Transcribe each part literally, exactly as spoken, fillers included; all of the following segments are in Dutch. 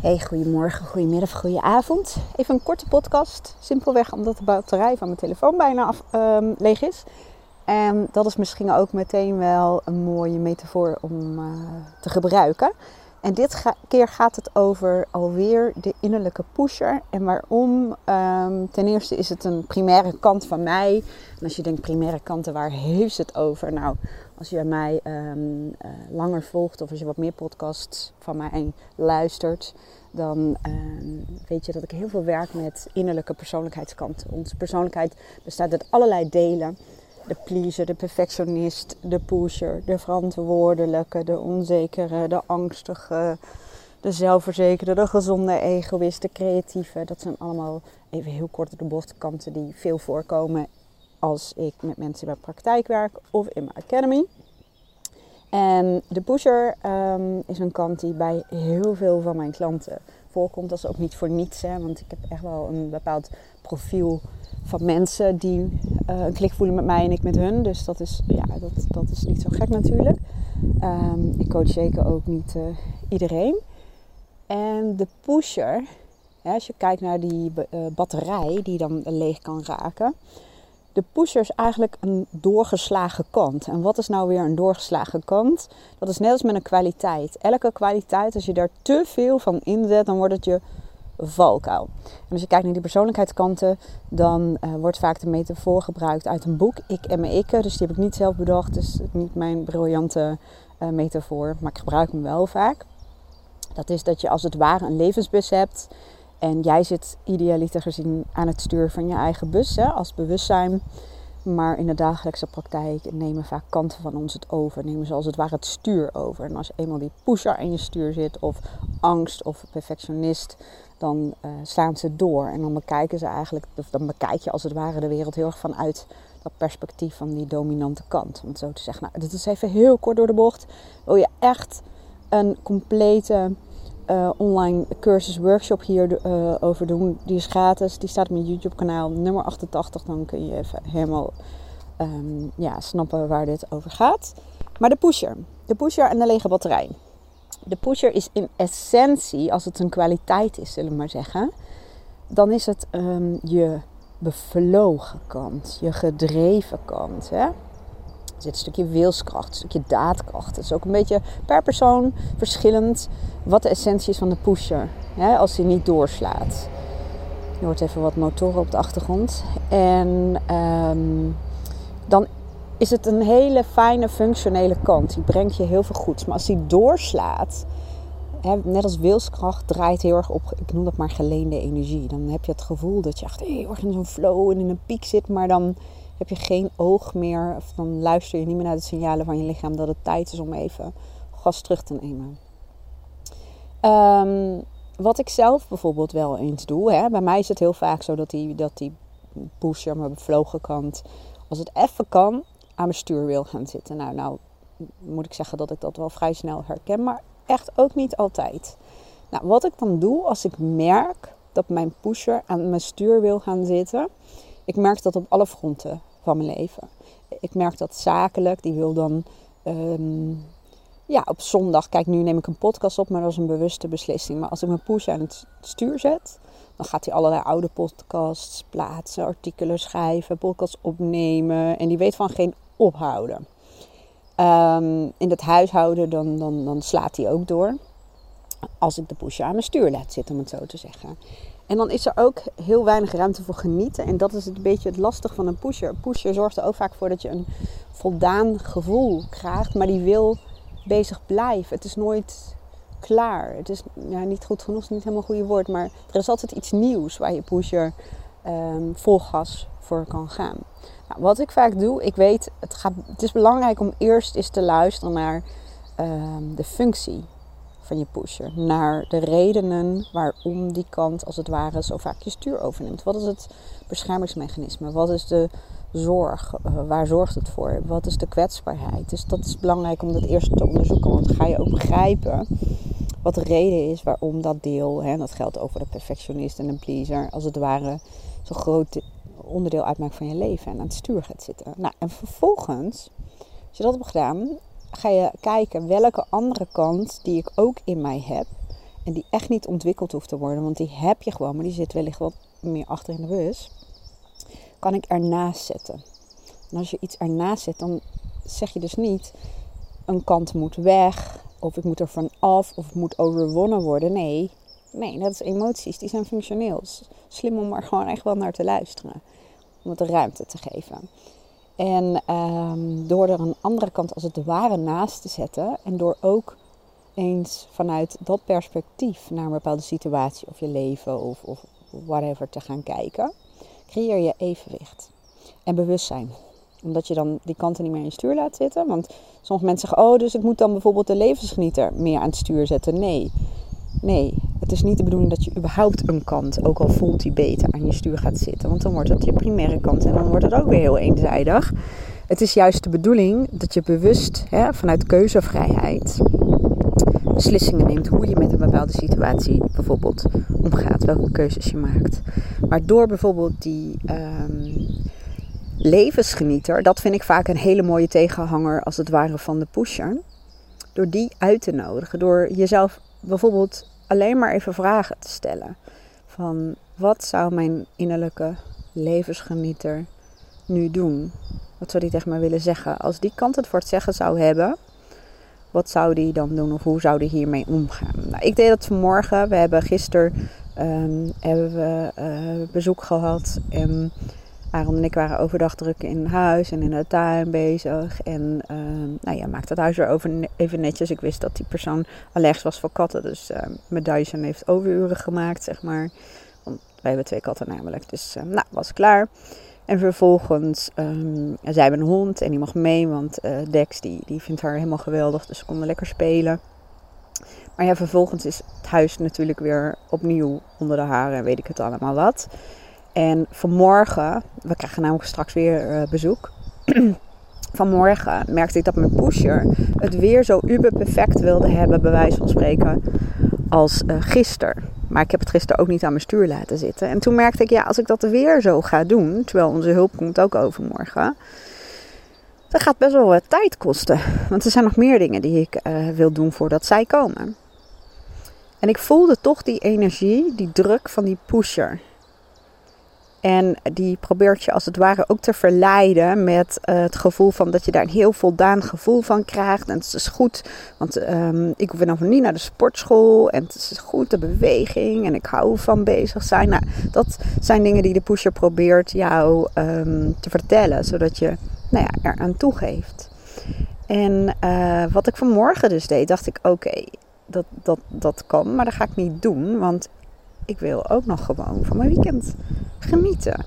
Hey, goedemorgen, goedemiddag, goedenavond. Even een korte podcast. Simpelweg omdat de batterij van mijn telefoon bijna af, um, leeg is. En dat is misschien ook meteen wel een mooie metafoor om uh, te gebruiken. En dit ga- keer gaat het over alweer de innerlijke pusher. En waarom? Um, ten eerste is het een primaire kant van mij. En als je denkt, primaire kanten, waar heeft het over? Nou, als je mij um, uh, langer volgt of als je wat meer podcasts van mij luistert, dan um, weet je dat ik heel veel werk met innerlijke persoonlijkheidskanten. Onze persoonlijkheid bestaat uit allerlei delen. De pleaser, de perfectionist, de pusher, de verantwoordelijke, de onzekere, de angstige, de zelfverzekerde, de gezonde egoïst, de creatieve. Dat zijn allemaal, even heel kort op de bocht, kanten die veel voorkomen als ik met mensen bij praktijk werk of in mijn academy. En de pusher um, is een kant die bij heel veel van mijn klanten voorkomt. Dat is ook niet voor niets, hè, want ik heb echt wel een bepaald profiel van mensen die uh, een klik voelen met mij en ik met hun. Dus dat is, ja, dat, dat is niet zo gek natuurlijk. Um, ik coach zeker ook niet uh, iedereen. En de pusher, ja, als je kijkt naar die uh, batterij die dan leeg kan raken. De pusher is eigenlijk een doorgeslagen kant. En wat is nou weer een doorgeslagen kant? Dat is net als met een kwaliteit. Elke kwaliteit, als je daar te veel van inzet, dan wordt het je valkuil. En als je kijkt naar die persoonlijkheidskanten, dan uh, wordt vaak de metafoor gebruikt uit een boek. Ik en mijn ikken, dus die heb ik niet zelf bedacht. Dus niet mijn briljante uh, metafoor, maar ik gebruik hem wel vaak. Dat is dat je als het ware een levensbus hebt. En jij zit idealiter gezien aan het stuur van je eigen bus, hè, als bewustzijn. Maar in de dagelijkse praktijk nemen vaak kanten van ons het over. Nemen ze als het ware het stuur over. En als eenmaal die pusher in je stuur zit, of angst of perfectionist, dan uh, slaan ze door. En dan bekijken ze eigenlijk, dan bekijk je als het ware de wereld heel erg vanuit dat perspectief van die dominante kant. Om het zo te zeggen. Nou, dit is even heel kort door de bocht. Wil je echt een complete Uh, online cursus workshop hier uh, over doen. Die is gratis. Die staat op mijn YouTube kanaal nummer achtentachtig. Dan kun je even helemaal um, ja, snappen waar dit over gaat. Maar de pusher. De pusher en de lege batterij. De pusher is in essentie, als het een kwaliteit is, zullen we maar zeggen, dan is het um, je bevlogen kant. Je gedreven kant. Hè? Er zit een stukje wilskracht, een stukje daadkracht. Het is ook een beetje per persoon verschillend wat de essentie is van de pusher. Hè, als hij niet doorslaat. Je hoort even wat motoren op de achtergrond. En um, dan is het een hele fijne functionele kant. Die brengt je heel veel goeds. Maar als hij doorslaat, hè, net als wilskracht, draait heel erg op, ik noem dat maar geleende energie. Dan heb je het gevoel dat je echt heel erg in zo'n flow en in een piek zit. Maar dan heb je geen oog meer, of dan luister je niet meer naar de signalen van je lichaam dat het tijd is om even gas terug te nemen. Um, wat ik zelf bijvoorbeeld wel eens doe, hè, bij mij is het heel vaak zo dat die, dat die pusher, mijn bevlogen kant, als het even kan, aan mijn stuur wil gaan zitten. Nou, nou moet ik zeggen dat ik dat wel vrij snel herken, maar echt ook niet altijd. Nou, wat ik dan doe als ik merk dat mijn pusher aan mijn stuur wil gaan zitten. Ik merk dat op alle fronten van mijn leven. Ik merk dat zakelijk. Die wil dan um, ja, op zondag. Kijk, nu neem ik een podcast op, maar dat is een bewuste beslissing. Maar als ik mijn pusher aan het stuur zet, dan gaat hij allerlei oude podcasts plaatsen, artikelen schrijven, podcasts opnemen. En die weet van geen ophouden. Um, in het huishouden, dan, dan, dan slaat hij ook door. Als ik de pusher aan mijn stuur laat zitten, om het zo te zeggen. En dan is er ook heel weinig ruimte voor genieten. En dat is een beetje het lastige van een pusher. Een pusher zorgt er ook vaak voor dat je een voldaan gevoel krijgt. Maar die wil bezig blijven. Het is nooit klaar. Het is ja, niet goed genoeg, het is niet helemaal een goede woord. Maar er is altijd iets nieuws waar je pusher um, vol gas voor kan gaan. Nou, wat ik vaak doe, ik weet, het, gaat, het is belangrijk om eerst eens te luisteren naar um, de functie van je pusher, naar de redenen waarom die kant als het ware zo vaak je stuur overneemt. Wat is het beschermingsmechanisme? Wat is de zorg? Uh, waar zorgt het voor? Wat is de kwetsbaarheid? Dus dat is belangrijk om dat eerst te onderzoeken, want dan ga je ook begrijpen wat de reden is waarom dat deel, hè, dat geldt ook voor de perfectionist en de pleaser, als het ware zo'n groot onderdeel uitmaakt van je leven en aan het stuur gaat zitten. Nou, en vervolgens, als je dat hebt gedaan, ga je kijken welke andere kant die ik ook in mij heb. En die echt niet ontwikkeld hoeft te worden, want die heb je gewoon, maar die zit wellicht wat meer achter in de bus. Kan ik ernaast zetten. En als je iets ernaast zet, dan zeg je dus niet, een kant moet weg, of ik moet er van af, of het moet overwonnen worden. Nee, nee, dat is emoties, die zijn functioneel. Slim om er gewoon echt wel naar te luisteren. Om het de ruimte te geven. En um, door er een andere kant als het ware naast te zetten, en door ook eens vanuit dat perspectief naar een bepaalde situatie of je leven of, of whatever te gaan kijken, creëer je evenwicht en bewustzijn. Omdat je dan die kanten niet meer in je stuur laat zitten. Want sommige mensen zeggen, oh, dus ik moet dan bijvoorbeeld de levensgenieter meer aan het stuur zetten. Nee, nee. Het is niet de bedoeling dat je überhaupt een kant, ook al voelt die beter, aan je stuur gaat zitten. Want dan wordt dat je primaire kant en dan wordt het ook weer heel eenzijdig. Het is juist de bedoeling dat je bewust, hè, vanuit keuzevrijheid beslissingen neemt hoe je met een bepaalde situatie bijvoorbeeld omgaat, welke keuzes je maakt. Maar door bijvoorbeeld die um, levensgenieter, dat vind ik vaak een hele mooie tegenhanger als het ware van de pusher, door die uit te nodigen, door jezelf bijvoorbeeld alleen maar even vragen te stellen van wat zou mijn innerlijke levensgenieter nu doen? Wat zou die tegen mij willen zeggen? Als die kant het voor het zeggen zou hebben, wat zou die dan doen of hoe zou die hiermee omgaan? Nou, ik deed dat vanmorgen. We hebben gisteren um, hebben we, uh, bezoek gehad. En Aaron en ik waren overdag druk in huis en in de tuin bezig. En um, nou ja, maakte het huis weer over, even netjes. Ik wist dat die persoon allergisch was voor katten. Dus uh, mijn Dyson heeft overuren gemaakt, zeg maar. Want wij hebben twee katten namelijk. Dus uh, nou, was klaar. En vervolgens, um, zij hebben een hond en die mag mee, want uh, Dex die, die vindt haar helemaal geweldig, dus ze konden lekker spelen. Maar ja, vervolgens is het huis natuurlijk weer opnieuw onder de haren en weet ik het allemaal wat. En vanmorgen, we krijgen namelijk straks weer uh, bezoek. Vanmorgen merkte ik dat mijn pusher het weer zo uber perfect wilde hebben, bij wijze van spreken, als uh, gisteren. Maar ik heb het gisteren ook niet aan mijn stuur laten zitten. En toen merkte ik, ja, als ik dat weer zo ga doen, terwijl onze hulp komt ook overmorgen, dat gaat best wel wat tijd kosten. Want er zijn nog meer dingen die ik uh, wil doen voordat zij komen. En ik voelde toch die energie, die druk van die pusher. En die probeert je als het ware ook te verleiden met uh, het gevoel van dat je daar een heel voldaan gevoel van krijgt. En het is goed, want um, ik hoef nog niet naar de sportschool. En het is goed, de beweging. En ik hou van bezig zijn. Nou, dat zijn dingen die de pusher probeert jou um, te vertellen. Zodat je nou ja, eraan toegeeft. En uh, wat ik vanmorgen dus deed, dacht ik oké, okay, dat, dat, dat kan. Maar dat ga ik niet doen, want ik wil ook nog gewoon van mijn weekend genieten.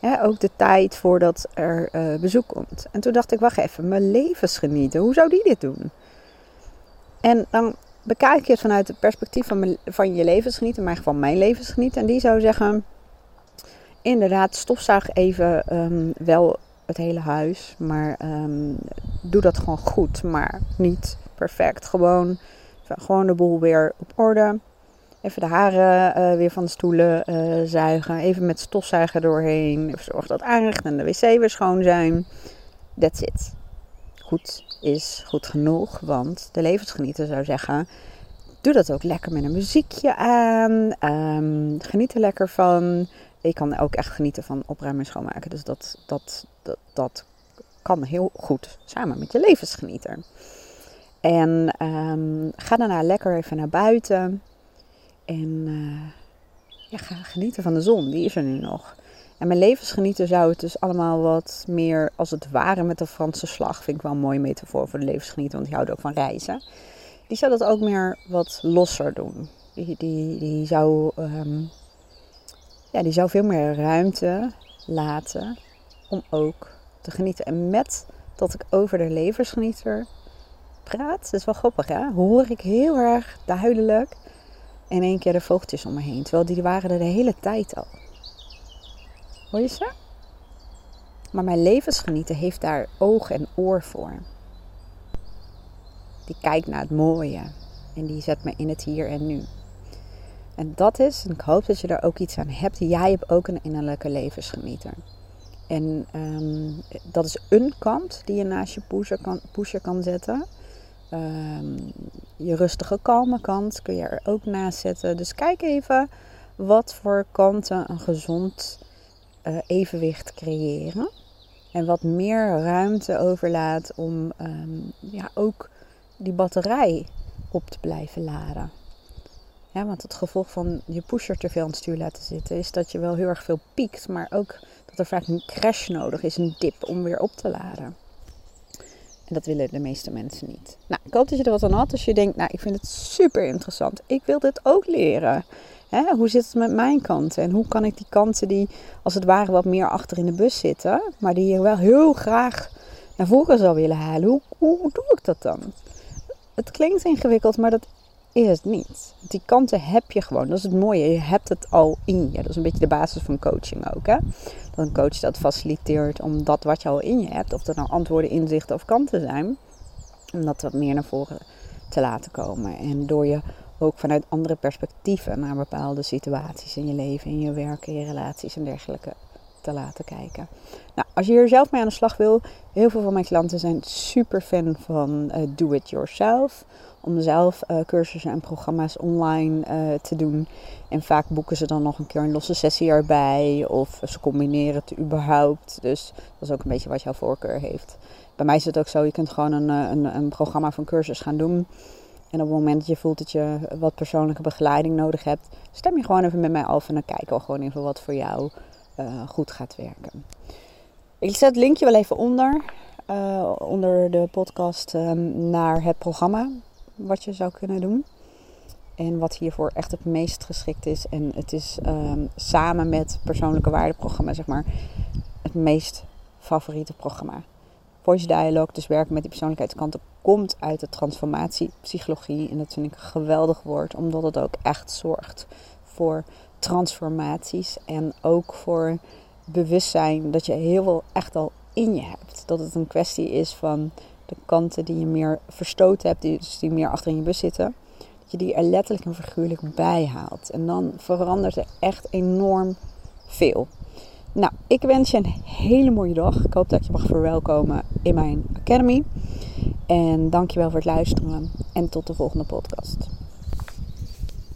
Ja, ook de tijd voordat er uh, bezoek komt. En toen dacht ik, wacht even, mijn levensgenieten, hoe zou die dit doen? En dan bekijk je het vanuit het perspectief van, mijn, van je levensgenieten, in mijn geval mijn levensgenieten. En die zou zeggen, inderdaad, stofzuig even um, wel het hele huis, maar um, doe dat gewoon goed, maar niet perfect. Gewoon, gewoon de boel weer op orde. Even de haren uh, weer van de stoelen uh, zuigen. Even met stofzuiger doorheen. Even zorg dat aanrecht en de wc weer schoon zijn. That's it. Goed is goed genoeg. Want de levensgenieter zou zeggen, doe dat ook lekker met een muziekje aan. Um, geniet er lekker van. Ik kan ook echt genieten van opruimen en schoonmaken. Dus dat, dat, dat, dat kan heel goed samen met je levensgenieter. En um, ga daarna lekker even naar buiten. En uh, ja, ga genieten van de zon, die is er nu nog. En mijn levensgenieten zou het dus allemaal wat meer als het ware met de Franse slag. Vind ik wel een mooie metafoor voor de levensgenieten, want die houden ook van reizen. Die zou dat ook meer wat losser doen. Die, die, die, zou, um, ja, die zou veel meer ruimte laten om ook te genieten. En met dat ik over de levensgenieter praat, dat is wel grappig hè, hoor ik heel erg duidelijk in één keer de vogeltjes om me heen. Terwijl die waren er de hele tijd al. Hoor je ze? Maar mijn levensgenieten heeft daar oog en oor voor. Die kijkt naar het mooie. En die zet me in het hier en nu. En dat is, en ik hoop dat je daar ook iets aan hebt. Jij hebt ook een innerlijke levensgenieter. En um, dat is een kant die je naast je pusher kan, pusher kan zetten. Um, je rustige, kalme kant kun je er ook naast zetten. Dus kijk even wat voor kanten een gezond uh, evenwicht creëren. En wat meer ruimte overlaat om um, ja, ook die batterij op te blijven laden. Ja, want het gevolg van je pusher te veel aan het stuur laten zitten is dat je wel heel erg veel piekt. Maar ook dat er vaak een crash nodig is, een dip om weer op te laden. En dat willen de meeste mensen niet. Nou, ik hoop dat je er wat aan had. Als je denkt, nou, ik vind het super interessant. Ik wil dit ook leren. Hè, hoe zit het met mijn kanten? En hoe kan ik die kanten die als het ware wat meer achter in de bus zitten, maar die je wel heel graag naar voren zou willen halen. Hoe, hoe, hoe doe ik dat dan? Het klinkt ingewikkeld, maar dat is het niet. Want die kanten heb je gewoon. Dat is het mooie. Je hebt het al in je. Dat is een beetje de basis van coaching ook. Hè? Dat een coach dat faciliteert om dat wat je al in je hebt, of dat nou antwoorden, inzichten of kanten zijn, om dat wat meer naar voren te laten komen. En door je ook vanuit andere perspectieven naar bepaalde situaties in je leven, in je werk, in je relaties en dergelijke te laten kijken. Nou, als je hier zelf mee aan de slag wil, heel veel van mijn klanten zijn super fan van uh, do it yourself. Om zelf uh, cursussen en programma's online uh, te doen. En vaak boeken ze dan nog een keer een losse sessie erbij. Of ze combineren het überhaupt. Dus dat is ook een beetje wat jouw voorkeur heeft. Bij mij is het ook zo, je kunt gewoon een, een, een programma van cursus gaan doen. En op het moment dat je voelt dat je wat persoonlijke begeleiding nodig hebt, stem je gewoon even met mij af. En dan kijken we gewoon even wat voor jou uh, goed gaat werken. Ik zet het linkje wel even onder. Uh, onder de podcast uh, naar het programma. Wat je zou kunnen doen. En wat hiervoor echt het meest geschikt is. En het is um, samen met persoonlijke waardeprogramma, zeg maar, het meest favoriete programma. Voice Dialogue, dus werken met die persoonlijkheidskanten, komt uit de transformatiepsychologie. En dat vind ik een geweldig woord, omdat het ook echt zorgt voor transformaties. En ook voor bewustzijn dat je heel veel echt al in je hebt. Dat het een kwestie is van de kanten die je meer verstoten hebt, die, dus die meer achter in je bus zitten, dat je die er letterlijk en figuurlijk bij haalt. En dan verandert er echt enorm veel. Nou, ik wens je een hele mooie dag. Ik hoop dat ik je mag verwelkomen in mijn Academy. En dankjewel voor het luisteren. En tot de volgende podcast.